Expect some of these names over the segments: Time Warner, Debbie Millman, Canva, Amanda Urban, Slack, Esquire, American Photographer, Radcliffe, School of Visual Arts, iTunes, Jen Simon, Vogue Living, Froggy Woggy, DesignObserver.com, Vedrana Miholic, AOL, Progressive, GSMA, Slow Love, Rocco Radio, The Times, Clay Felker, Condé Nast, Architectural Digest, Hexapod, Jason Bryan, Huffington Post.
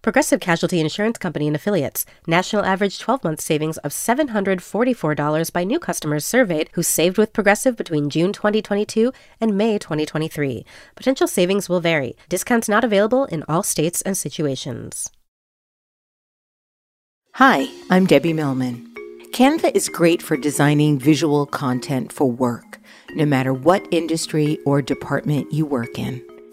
Progressive Casualty Insurance Company and Affiliates. National average 12-month savings of $744 by new customers surveyed who saved with Progressive between June 2022 and May 2023. Potential savings will vary. Discounts not available in all states and situations. Hi, I'm Debbie Millman. Canva is great for designing visual content for work, no matter what industry or department you work in.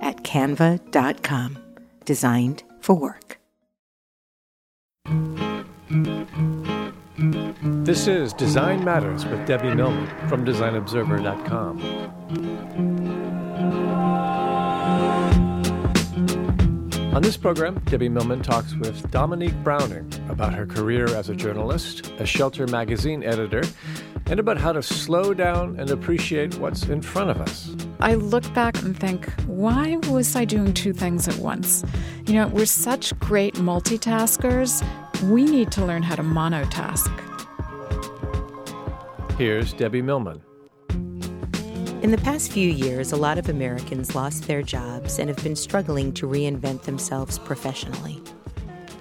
at canva.com. Designed for work. This is Design Matters with Debbie Millman from DesignObserver.com. On this program, Debbie Millman talks with Dominique Browning about her career as a journalist, a Shelter magazine editor, and about how to slow down and appreciate what's in front of us. I look back and think, why was I doing two things at once? You know, we're such great multitaskers. We need to learn how to monotask. Here's Debbie Millman. In the past few years, a lot of Americans lost their jobs and have been struggling to reinvent themselves professionally.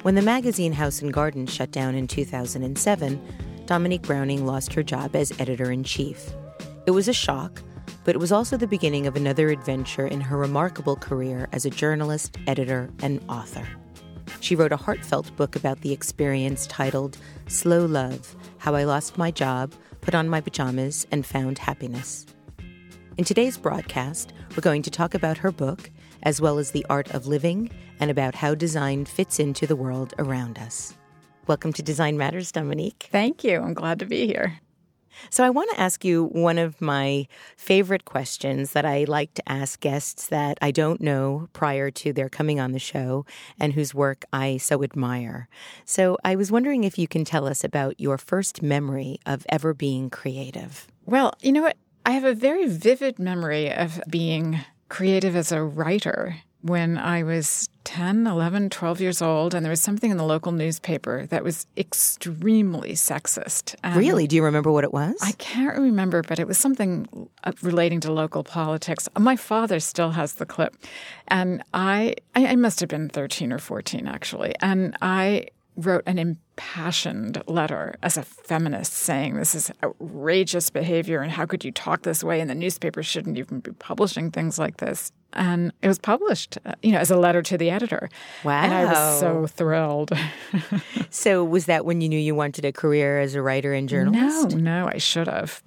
When the magazine House and Garden shut down in 2007, Dominique Browning lost her job as editor-in-chief. It was a shock, but it was also the beginning of another adventure in her remarkable career as a journalist, editor, and author. She wrote a heartfelt book about the experience titled Slow Love: How I Lost My Job, Put On My Pajamas, and Found Happiness. In today's broadcast, we're going to talk about her book, as well as the art of living, and about how design fits into the world around us. Welcome to Design Matters, Dominique. Thank you. I'm glad to be here. So I want to ask you one of my favorite questions that I like to ask guests that I don't know prior to their coming on the show and whose work I so admire. So I was wondering if you can tell us about your first memory of ever being creative. Well, you know what? I have a very vivid memory of being creative as a writer when I was 10, 11, 12 years old, and there was something in the local newspaper that was extremely sexist. Really? Do you remember what it was? I can't remember, but it was something relating to local politics. My father still has the clip, and I must have been 13 or 14, actually, and I wrote an impassioned letter as a feminist saying this is outrageous behavior and how could you talk this way and the newspaper shouldn't even be publishing things like this. And it was published, as a letter to the editor. Wow. And I was so thrilled. So was that when you knew you wanted a career as a writer and journalist? No, I should have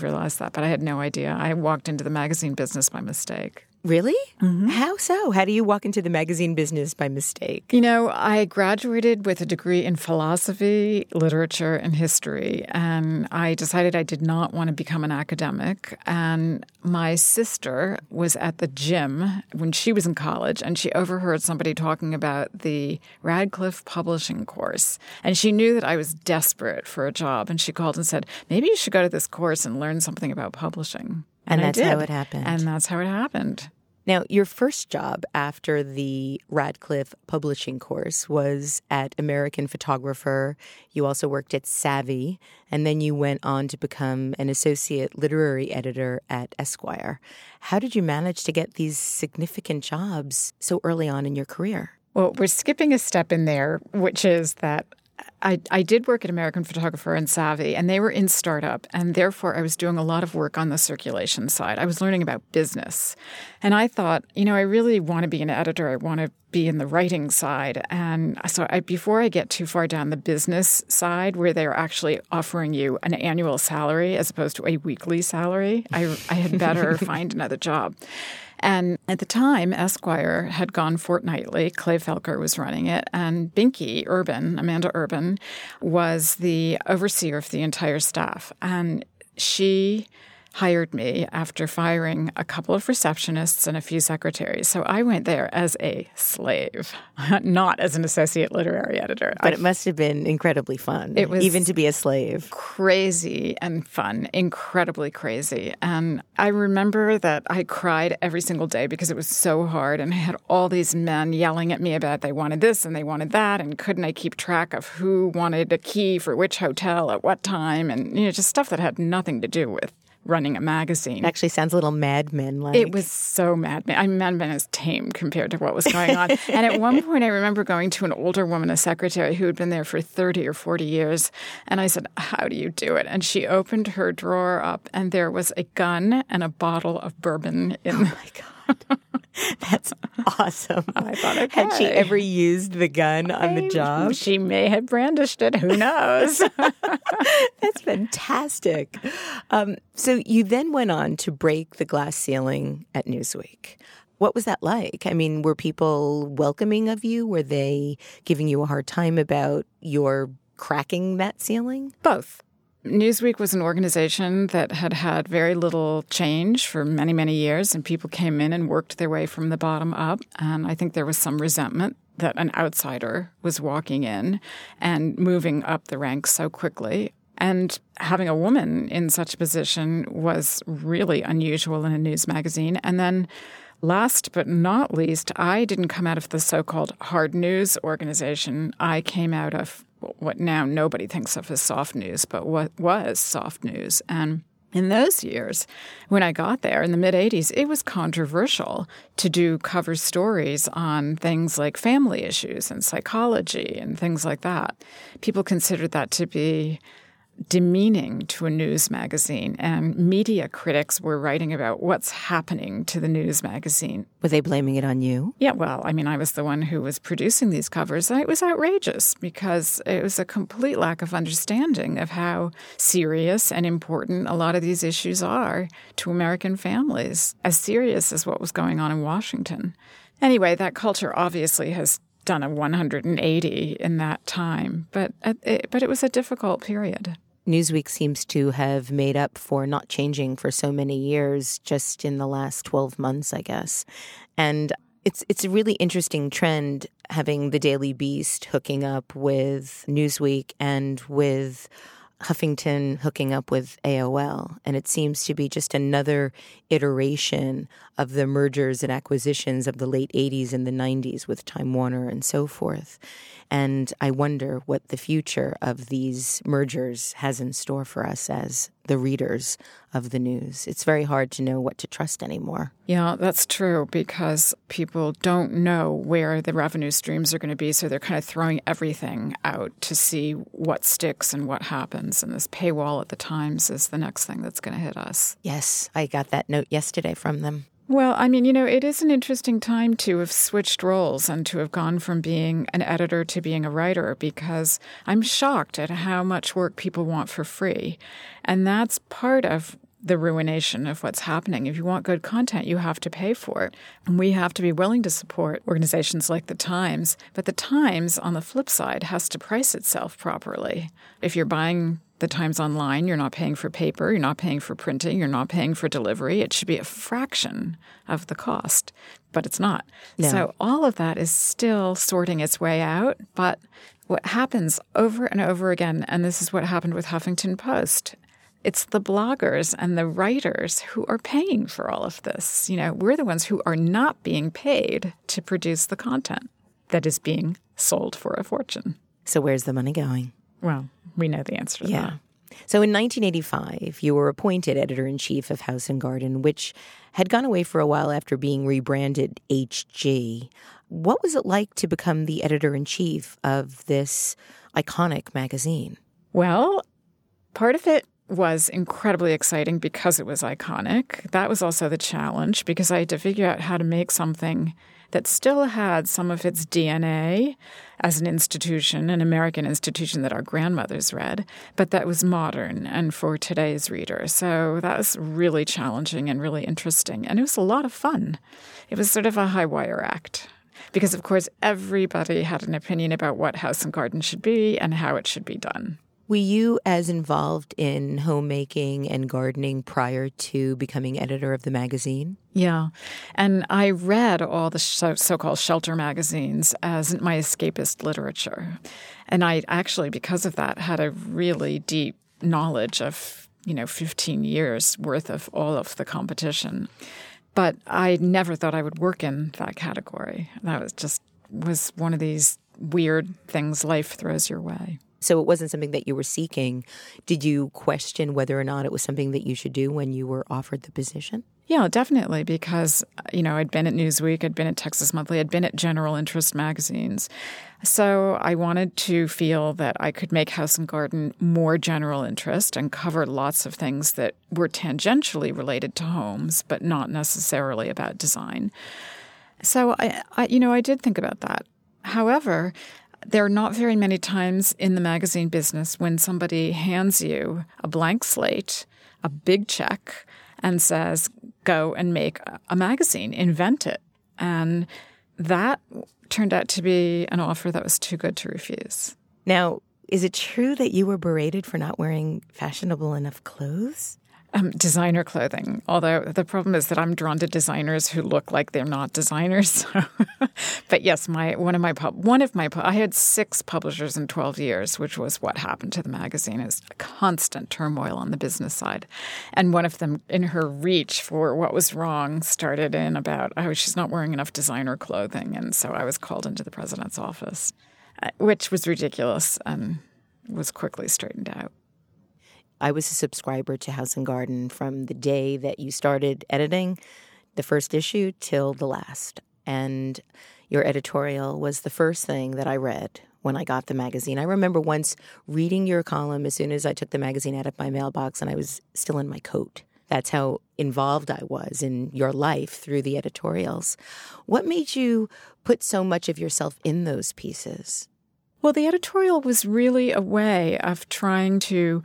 realized that, but I had no idea. I walked into the magazine business by mistake. Really? Mm-hmm. How so? How do you walk into the magazine business by mistake? You know, I graduated with a degree in philosophy, literature, and history, and I decided I did not want to become an academic. And my sister was at the gym when she was in college, and she overheard somebody talking about the Radcliffe publishing course. And she knew that I was desperate for a job, and she called and said, maybe you should go to this course and learn something about publishing. And that's how it happened. And that's how it happened. Now, your first job after the Radcliffe publishing course was at American Photographer. You also worked at Savvy, and then you went on to become an associate literary editor at Esquire. How did you manage to get these significant jobs so early on in your career? Well, we're skipping a step in there, which is that I did work at American Photographer and Savvy, and they were in startup, and therefore I was doing a lot of work on the circulation side. I was learning about business. And I thought, you know, I really want to be an editor. I want to be in the writing side. And so before I get too far down the business side, where they're actually offering you an annual salary as opposed to a weekly salary, I had better find another job. And at the time, Esquire had gone fortnightly. Clay Felker was running it. And Binky Urban, Amanda Urban, was the overseer of the entire staff. And she hired me after firing a couple of receptionists and a few secretaries. So I went there as a slave, not as an associate literary editor. But it must have been incredibly fun, it was even to be a slave. Crazy and fun, incredibly crazy. And I remember that I cried every single day because it was so hard, and I had all these men yelling at me about they wanted this and they wanted that, and couldn't I keep track of who wanted a key for which hotel at what time, and you know, just stuff that had nothing to do with running a magazine. It actually sounds a little Mad Men-like. It was so Mad Men. I mean, Mad Men is tame compared to what was going on. And at one point, I remember going to an older woman, a secretary, who had been there for 30 or 40 years. And I said, how do you do it? And she opened her drawer up, and there was a gun and a bottle of bourbon in Oh, my God. That's awesome. I thought, okay. Had she ever used the gun on the job? She may have brandished it. Who knows? That's fantastic. So you then went on to break the glass ceiling at Newsweek. What was that like? I mean, were people welcoming of you? Were they giving you a hard time about your cracking that ceiling? Both. Newsweek was an organization that had had very little change for many, many years, and people came in and worked their way from the bottom up. And I think there was some resentment that an outsider was walking in and moving up the ranks so quickly. And having a woman in such a position was really unusual in a news magazine. And then last but not least, I didn't come out of the so-called hard news organization. I came out of what now nobody thinks of as soft news, but what was soft news. And in those years, when I got there in the mid-'80s, it was controversial to do cover stories on things like family issues and psychology and things like that. People considered that to be demeaning to a news magazine, and media critics were writing about what's happening to the news magazine. Were they blaming it on you? Yeah, well, I mean, I was the one who was producing these covers, and it was outrageous because it was a complete lack of understanding of how serious and important a lot of these issues are to American families, as serious as what was going on in Washington. Anyway, that culture obviously has done a 180 in that time, but it was a difficult period. Newsweek seems to have made up for not changing for so many years just in the last 12 months, I guess. And it's a really interesting trend having the Daily Beast hooking up with Newsweek and with Huffington hooking up with AOL. And it seems to be just another iteration of the mergers and acquisitions of the late 80s and the 90s with Time Warner and so forth. And I wonder what the future of these mergers has in store for us as the readers of the news. It's very hard to know what to trust anymore. Yeah, that's true, because people don't know where the revenue streams are going to be, so they're kind of throwing everything out to see what sticks and what happens. And this paywall at the Times is the next thing that's going to hit us. Yes, I got that note yesterday from them. Well, I mean, you know, it is an interesting time to have switched roles and to have gone from being an editor to being a writer, because I'm shocked at how much work people want for free. And that's part of the ruination of what's happening. If you want good content, you have to pay for it. And we have to be willing to support organizations like The Times. But The Times, on the flip side, has to price itself properly. If you're buying The Times online, you're not paying for paper, you're not paying for printing, you're not paying for delivery. It should be a fraction of the cost, but it's not. No. So all of that is still sorting its way out, but what happens over and over again, and this is what happened with Huffington Post, it's the bloggers and the writers who are paying for all of this. You know, we're the ones who are not being paid to produce the content that is being sold for a fortune. So where's the money going? Well, we know the answer to that. So in 1985, you were appointed editor-in-chief of House and Garden, which had gone away for a while after being rebranded HG. What was it like to become the editor-in-chief of this iconic magazine? Well, part of it was incredibly exciting because it was iconic. That was also the challenge, because I had to figure out how to make something that still had some of its DNA as an institution, an American institution that our grandmothers read, but that was modern and for today's reader. So that was really challenging and really interesting. And it was a lot of fun. It was sort of a high wire act because, of course, everybody had an opinion about what House and Garden should be and how it should be done. Were you as involved in homemaking and gardening prior to becoming editor of the magazine? Yeah. And I read all the so-called shelter magazines as my escapist literature. And I actually, because of that, had a really deep knowledge of, 15 years worth of all of the competition. But I never thought I would work in that category. That was one of these weird things life throws your way. So it wasn't something that you were seeking. Did you question whether or not it was something that you should do when you were offered the position? Yeah, definitely, because, I'd been at Newsweek, I'd been at Texas Monthly, I'd been at general interest magazines. So I wanted to feel that I could make House and Garden more general interest and cover lots of things that were tangentially related to homes, but not necessarily about design. So, I did think about that. However, there are not very many times in the magazine business when somebody hands you a blank slate, a big check, and says, go and make a magazine, invent it. And that turned out to be an offer that was too good to refuse. Now, is it true that you were berated for not wearing fashionable enough clothes? Designer clothing, although the problem is that I'm drawn to designers who look like they're not designers. So. But yes, I had 6 publishers in 12 years, which was what happened to the magazine. It was a constant turmoil on the business side. And one of them, in her reach for what was wrong, started in about, she's not wearing enough designer clothing. And so I was called into the president's office, which was ridiculous and was quickly straightened out. I was a subscriber to House and Garden from the day that you started editing the first issue till the last. And your editorial was the first thing that I read when I got the magazine. I remember once reading your column as soon as I took the magazine out of my mailbox and I was still in my coat. That's how involved I was in your life through the editorials. What made you put so much of yourself in those pieces? Well, the editorial was really a way of trying to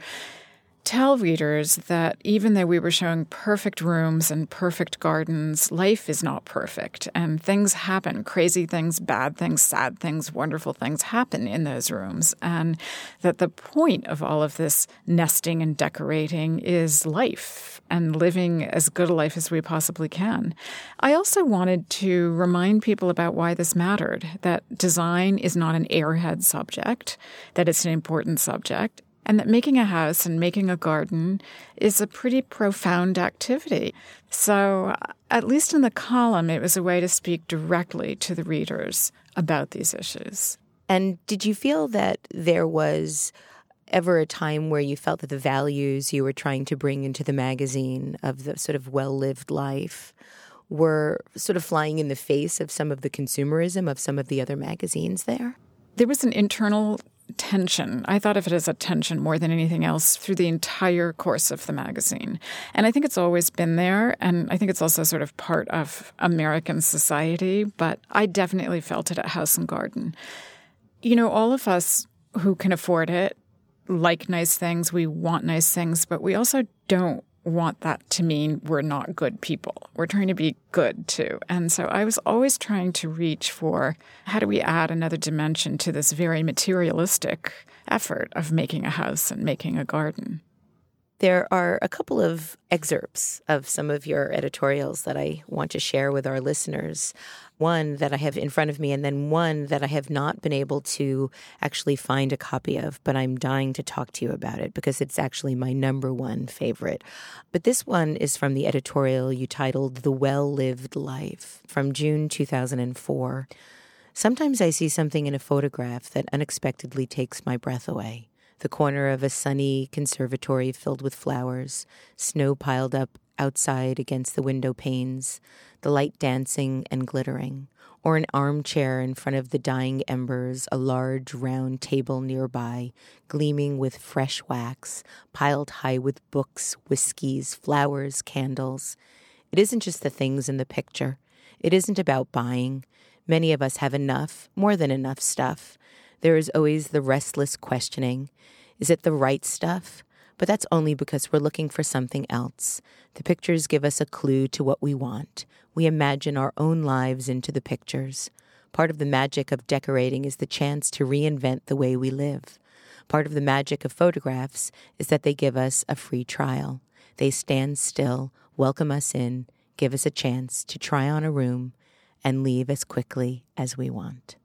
tell readers that even though we were showing perfect rooms and perfect gardens, life is not perfect. And things happen. Crazy things, bad things, sad things, wonderful things happen in those rooms. And that the point of all of this nesting and decorating is life and living as good a life as we possibly can. I also wanted to remind people about why this mattered, that design is not an airhead subject, that it's an important subject. And that making a house and making a garden is a pretty profound activity. So at least in the column, it was a way to speak directly to the readers about these issues. And did you feel that there was ever a time where you felt that the values you were trying to bring into the magazine of the sort of well-lived life were sort of flying in the face of some of the consumerism of some of the other magazines there? There was an internal tension. I thought of it as a tension more than anything else through the entire course of the magazine. And I think it's always been there. And I think it's also sort of part of American society. But I definitely felt it at House and Garden. All of us who can afford it like nice things. We want nice things. But we also don't want that to mean we're not good people. We're trying to be good, too. And so I was always trying to reach for how do we add another dimension to this very materialistic effort of making a house and making a garden. There are a couple of excerpts of some of your editorials that I want to share with our listeners. One that I have in front of me and then one that I have not been able to actually find a copy of, but I'm dying to talk to you about it because it's actually my number one favorite. But this one is from the editorial you titled The Well-Lived Life from June 2004. Sometimes I see something in a photograph that unexpectedly takes my breath away. The corner of a sunny conservatory filled with flowers, snow piled up outside against the window panes, the light dancing and glittering, or an armchair in front of the dying embers, a large round table nearby, gleaming with fresh wax, piled high with books, whiskeys, flowers, candles. It isn't just the things in the picture. It isn't about buying. Many of us have enough, more than enough stuff. There is always the restless questioning. Is it the right stuff? But that's only because we're looking for something else. The pictures give us a clue to what we want. We imagine our own lives into the pictures. Part of the magic of decorating is the chance to reinvent the way we live. Part of the magic of photographs is that they give us a free trial. They stand still, welcome us in, give us a chance to try on a room, and leave as quickly as we want.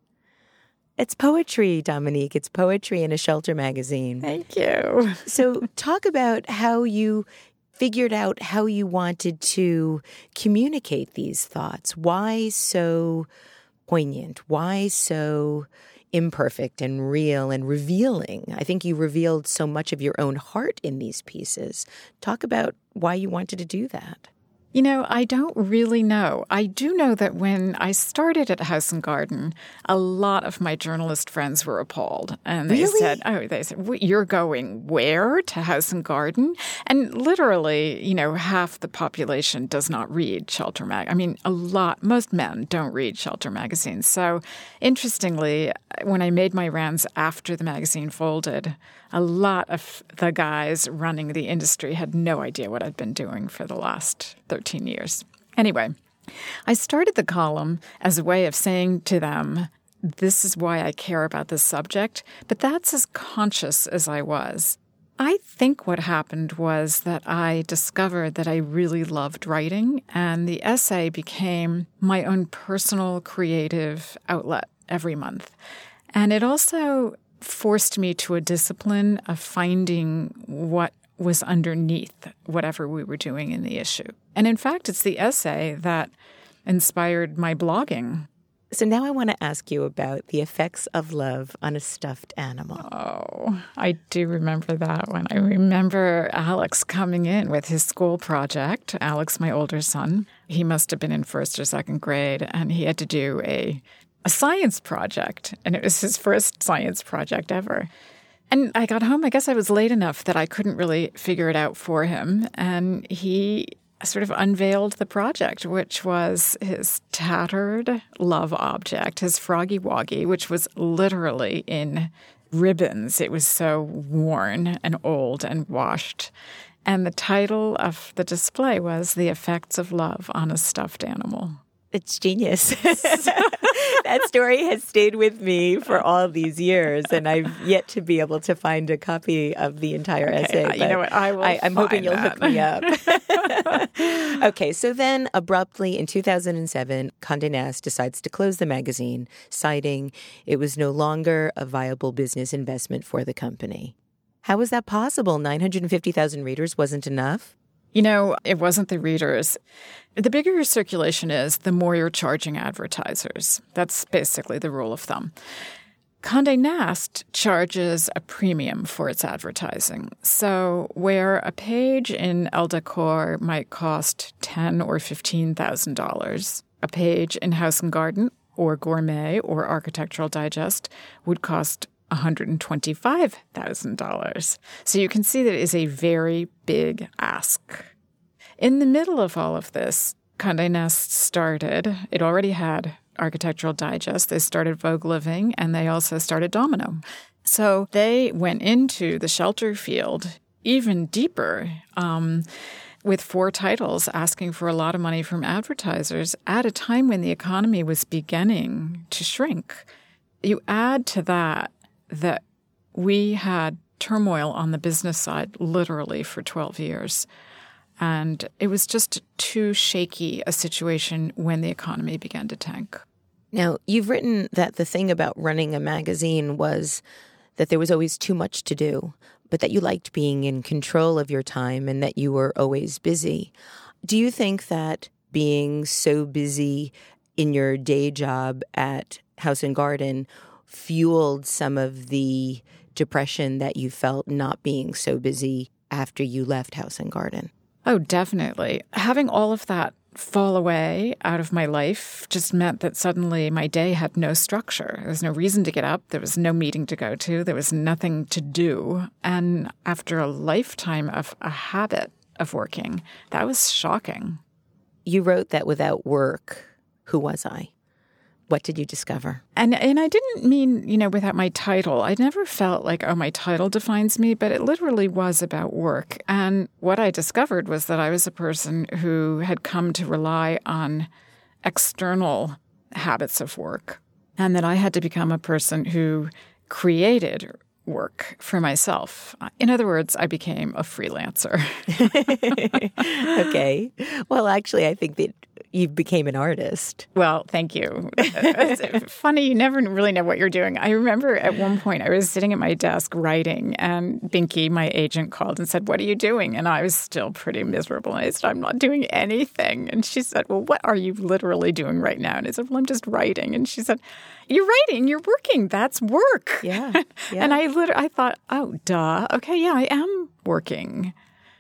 It's poetry, Dominique. It's poetry in a shelter magazine. Thank you. So talk about how you figured out how you wanted to communicate these thoughts. Why so poignant? Why so imperfect and real and revealing? I think you revealed so much of your own heart in these pieces. Talk about why you wanted to do that. You know, I don't really know. I do know that when I started at House and Garden, a lot of my journalist friends were appalled. And they said, you're going where? To House and Garden? And literally, you know, half the population does not read Shelter Mag. I mean, most men don't read Shelter magazines. So interestingly, when I made my rounds after the magazine folded, a lot of the guys running the industry had no idea what I'd been doing for the last 13 years. Anyway, I started the column as a way of saying to them, this is why I care about this subject, but that's as conscious as I was. I think what happened was that I discovered that I really loved writing, and the essay became my own personal creative outlet every month. And it also forced me to a discipline of finding what was underneath whatever we were doing in the issue. And in fact, it's the essay that inspired my blogging. So now I want to ask you about the effects of love on a stuffed animal. Oh, I do remember that one. I remember Alex coming in with his school project. Alex, my older son, he must have been in first or second grade, and he had to do a science project. And it was his first science project ever. And I got home, I guess I was late enough that I couldn't really figure it out for him. And he sort of unveiled the project, which was his tattered love object, his Froggy Woggy, which was literally in ribbons. It was so worn and old and washed. And the title of the display was The Effects of Love on a Stuffed Animal. It's genius. That story has stayed with me for all these years, and I've yet to be able to find a copy of the entire essay. You know what? I'm hoping you'll hook me up. Okay, so then abruptly in 2007, Condé Nast decides to close the magazine, citing it was no longer a viable business investment for the company. How was that possible? 950,000 readers wasn't enough? You know, it wasn't the readers. The bigger your circulation is, the more you're charging advertisers. That's basically the rule of thumb. Condé Nast charges a premium for its advertising. So where a page in Elle Decor might cost $10,000 or $15,000, a page in House and Garden or Gourmet or Architectural Digest would cost $125,000. So you can see that it is a very big ask. In the middle of all of this, Condé Nast started, it already had Architectural Digest, they started Vogue Living, and they also started Domino. So they went into the shelter field even deeper with four titles asking for a lot of money from advertisers at a time when the economy was beginning to shrink. You add to that we had turmoil on the business side literally for 12 years. And it was just too shaky a situation when the economy began to tank. Now, you've written that the thing about running a magazine was that there was always too much to do, but that you liked being in control of your time and that you were always busy. Do you think that being so busy in your day job at House and Garden fueled some of the depression that you felt not being so busy after you left House and Garden? Oh, definitely. Having all of that fall away out of my life just meant that suddenly my day had no structure. There was no reason to get up. There was no meeting to go to. There was nothing to do. And after a lifetime of a habit of working, that was shocking. You wrote that without work, who was I? What did you discover? And I didn't mean, without my title. I never felt like, oh, my title defines me, but it literally was about work. And what I discovered was that I was a person who had come to rely on external habits of work, and that I had to become a person who created work for myself. In other words, I became a freelancer. Okay. Well, actually, I think that you became an artist. Well, thank you. It's funny, you never really know what you're doing. I remember at one point I was sitting at my desk writing, and Binky, my agent, called and said, "What are you doing?" And I was still pretty miserable. And I said, "I'm not doing anything." And she said, "Well, what are you literally doing right now?" And I said, "Well, I'm just writing." And she said, "You're writing, you're working, that's work." Yeah. And I thought, oh, duh. Okay, yeah, I am working.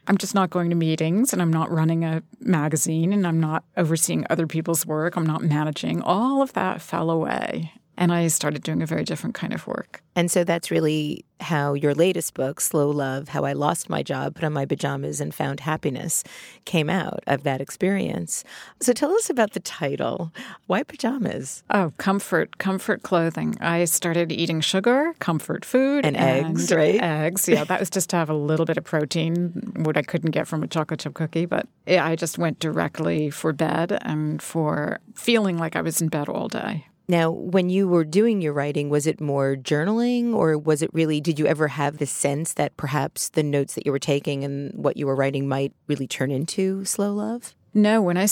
I'm just not going to meetings, and I'm not running a magazine, and I'm not overseeing other people's work. I'm not managing. All of that fell away, and I started doing a very different kind of work. And so that's really how your latest book, Slow Love, How I Lost My Job, Put On My Pajamas, and Found Happiness, came out of that experience. So tell us about the title. Why pajamas? Oh, comfort clothing. I started eating sugar, comfort food. And eggs, right? Eggs, yeah. That was just to have a little bit of protein, what I couldn't get from a chocolate chip cookie. But I just went directly for bed and for feeling like I was in bed all day. Now, when you were doing your writing, was it more journaling, or was it really, did you ever have the sense that perhaps the notes that you were taking and what you were writing might really turn into Slow Love? No, when I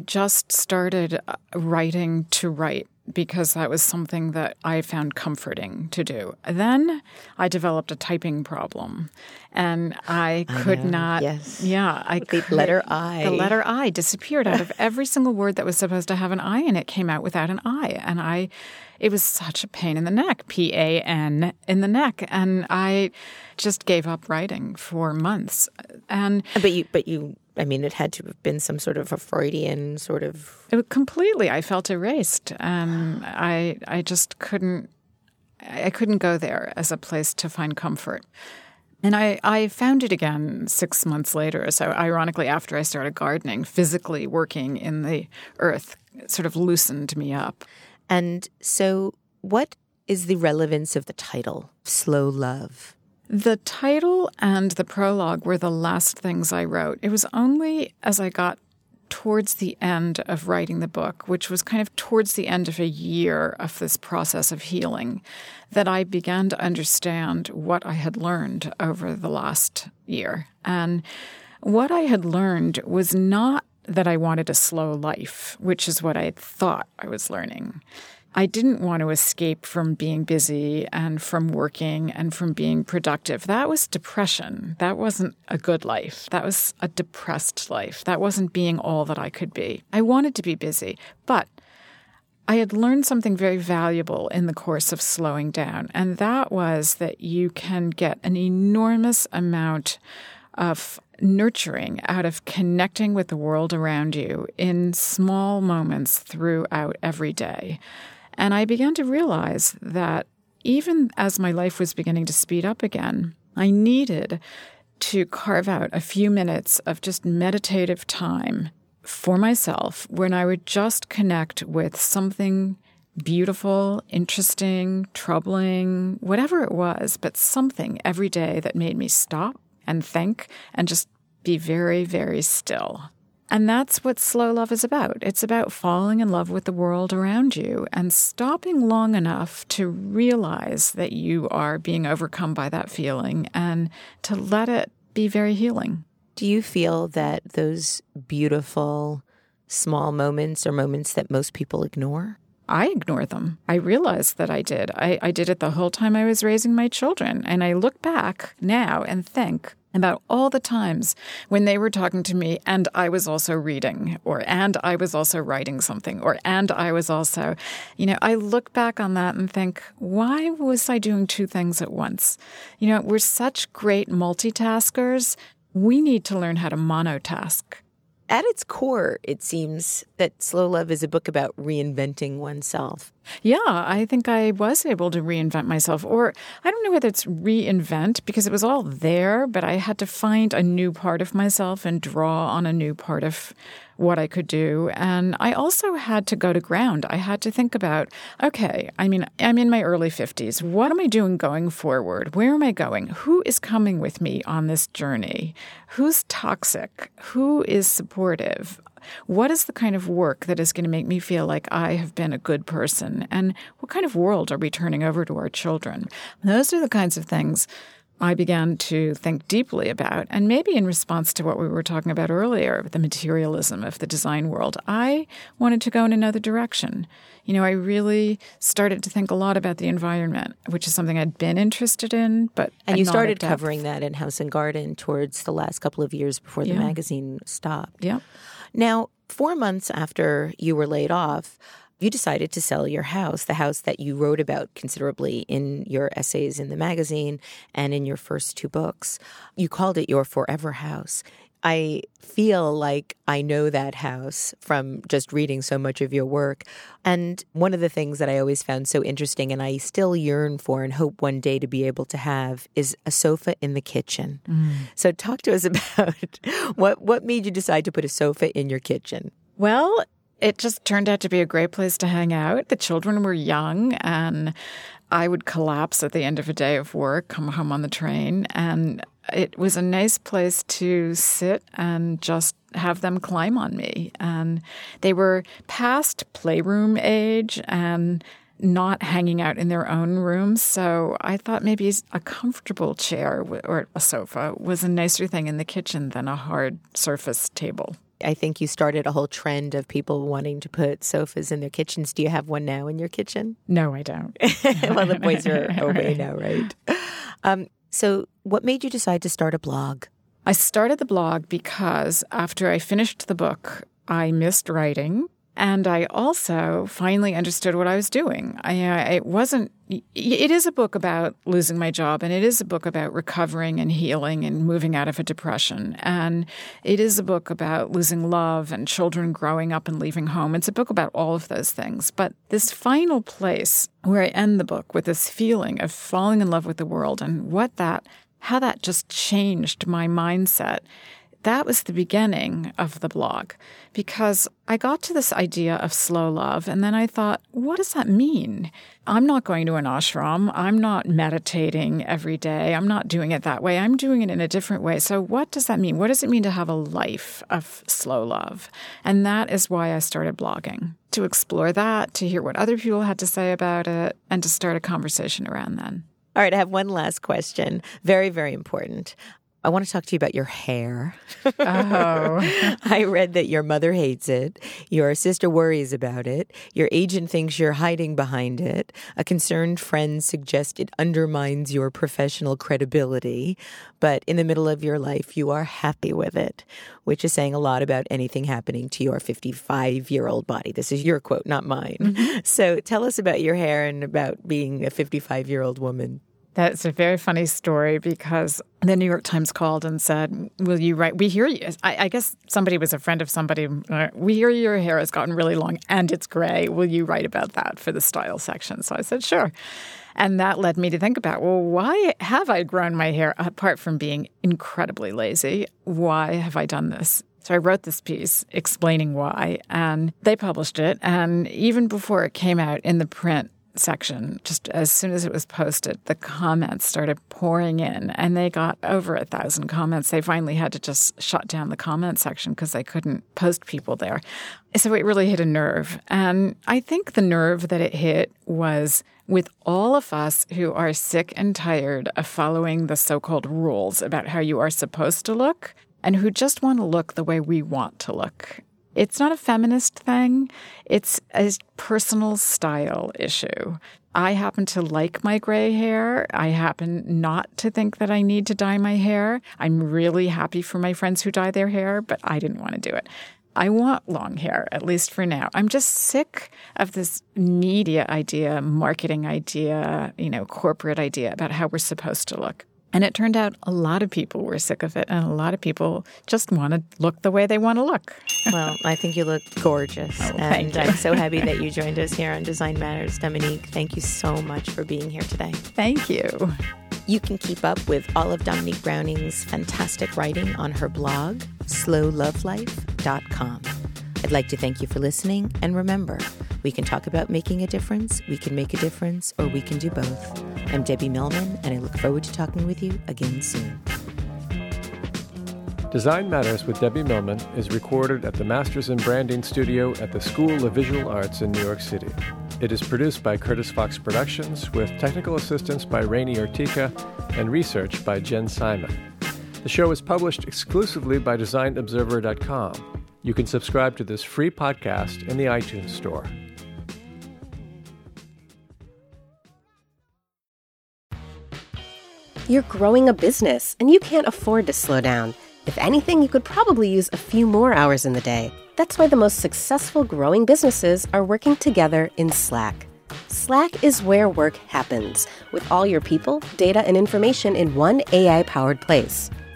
just started writing to write, because that was something that I found comforting to do. Then I developed a typing problem, and I could not. Yes. Yeah, the letter I. The letter I disappeared out of every single word that was supposed to have an I, and it came out without an I. And it was such a pain in the neck, PAN in the neck, and I just gave up writing for months. But you. I mean, it had to have been some sort of a Freudian sort of... Completely. I felt erased. I just couldn't... I couldn't go there as a place to find comfort. And I found it again 6 months later. So ironically, after I started gardening, physically working in the earth sort of loosened me up. And so what is the relevance of the title, Slow Love? The title and the prologue were the last things I wrote. It was only as I got towards the end of writing the book, which was kind of towards the end of a year of this process of healing, that I began to understand what I had learned over the last year. And what I had learned was not that I wanted a slow life, which is what I had thought I was learning. I didn't want to escape from being busy and from working and from being productive. That was depression. That wasn't a good life. That was a depressed life. That wasn't being all that I could be. I wanted to be busy, but I had learned something very valuable in the course of slowing down, and that was that you can get an enormous amount of nurturing out of connecting with the world around you in small moments throughout every day. And I began to realize that even as my life was beginning to speed up again, I needed to carve out a few minutes of just meditative time for myself when I would just connect with something beautiful, interesting, troubling, whatever it was, but something every day that made me stop and think and just be very, very still. And that's what Slow Love is about. It's about falling in love with the world around you and stopping long enough to realize that you are being overcome by that feeling and to let it be very healing. Do you feel that those beautiful small moments are moments that most people ignore? I ignore them. I realized that I did. I did it the whole time I was raising my children. And I look back now and think about all the times when they were talking to me and I was also reading, or and I was also writing something, or and I was also, I look back on that and think, why was I doing two things at once? We're such great multitaskers. We need to learn how to monotask. At its core, it seems that Slow Love is a book about reinventing oneself. Yeah, I think I was able to reinvent myself. Or I don't know whether it's reinvent, because it was all there, but I had to find a new part of myself and draw on a new part of what I could do. And I also had to go to ground. I had to think about, okay, I mean, I'm in my early 50s. What am I doing going forward? Where am I going? Who is coming with me on this journey? Who's toxic? Who is supportive? What is the kind of work that is going to make me feel like I have been a good person? And what kind of world are we turning over to our children? Those are the kinds of things I began to think deeply about, and maybe in response to what we were talking about earlier, the materialism of the design world, I wanted to go in another direction. You know, I really started to think a lot about the environment, which is something I'd been interested in, but and you started covering that in House and Garden towards the last couple of years before the magazine stopped. Yeah. Now, 4 months after you were laid off, you decided to sell your house, the house that you wrote about considerably in your essays in the magazine and in your first two books. You called it your forever house. I feel like I know that house from just reading so much of your work. And one of the things that I always found so interesting and I still yearn for and hope one day to be able to have is a sofa in the kitchen. Mm. So talk to us about what made you decide to put a sofa in your kitchen? Well, it just turned out to be a great place to hang out. The children were young, and I would collapse at the end of a day of work, come home on the train, and it was a nice place to sit and just have them climb on me. And they were past playroom age and not hanging out in their own rooms. So I thought maybe a comfortable chair or a sofa was a nicer thing in the kitchen than a hard surface table. I think you started a whole trend of people wanting to put sofas in their kitchens. Do you have one now in your kitchen? No, I don't. Well, the boys are away now, right? So what made you decide to start a blog? I started the blog because after I finished the book, I missed writing. And I also finally understood what I was doing. It is a book about losing my job, and it is a book about recovering and healing and moving out of a depression. And it is a book about losing love and children growing up and leaving home. It's a book about all of those things. But this final place where I end the book with this feeling of falling in love with the world and how that just changed my mindset. That was the beginning of the blog, because I got to this idea of slow love, and then I thought, what does that mean? I'm not going to an ashram. I'm not meditating every day. I'm not doing it that way. I'm doing it in a different way. So what does that mean? What does it mean to have a life of slow love? And that is why I started blogging, to explore that, to hear what other people had to say about it, and to start a conversation around that. All right, I have one last question. Very, very important. I want to talk to you about your hair. Oh. I read that your mother hates it. Your sister worries about it. Your agent thinks you're hiding behind it. A concerned friend suggests it undermines your professional credibility. But in the middle of your life, you are happy with it, which is saying a lot about anything happening to your 55-year-old body. This is your quote, not mine. Mm-hmm. So tell us about your hair and about being a 55-year-old woman. That's a very funny story, because the New York Times called and said, will you write? We hear you. I guess somebody was a friend of somebody. We hear your hair has gotten really long and it's gray. Will you write about that for the style section? So I said, sure. And that led me to think about, well, why have I grown my hair apart from being incredibly lazy? Why have I done this? So I wrote this piece explaining why, and they published it. And even before it came out in the print section, just as soon as it was posted, the comments started pouring in, and they got over 1,000 comments. They finally had to just shut down the comment section because they couldn't post people there. So it really hit a nerve. And I think the nerve that it hit was with all of us who are sick and tired of following the so-called rules about how you are supposed to look, and who just want to look the way we want to look. It's not a feminist thing. It's a personal style issue. I happen to like my gray hair. I happen not to think that I need to dye my hair. I'm really happy for my friends who dye their hair, but I didn't want to do it. I want long hair, at least for now. I'm just sick of this media idea, marketing idea, corporate idea about how we're supposed to look. And it turned out a lot of people were sick of it, and a lot of people just want to look the way they want to look. Well, I think you look gorgeous. Oh, and you. I'm so happy that you joined us here on Design Matters. Dominique, thank you so much for being here today. Thank you. You can keep up with all of Dominique Browning's fantastic writing on her blog, SlowLoveLife.com. I'd like to thank you for listening, and remember, we can talk about making a difference, we can make a difference, or we can do both. I'm Debbie Millman, and I look forward to talking with you again soon. Design Matters with Debbie Millman is recorded at the Masters in Branding Studio at the School of Visual Arts in New York City. It is produced by Curtis Fox Productions, with technical assistance by Rainey Ortica and research by Jen Simon. The show is published exclusively by DesignObserver.com. You can subscribe to this free podcast in the iTunes Store. You're growing a business, and you can't afford to slow down. If anything, you could probably use a few more hours in the day. That's why the most successful growing businesses are working together in Slack. Slack is where work happens, with all your people, data, and information in one AI-powered place.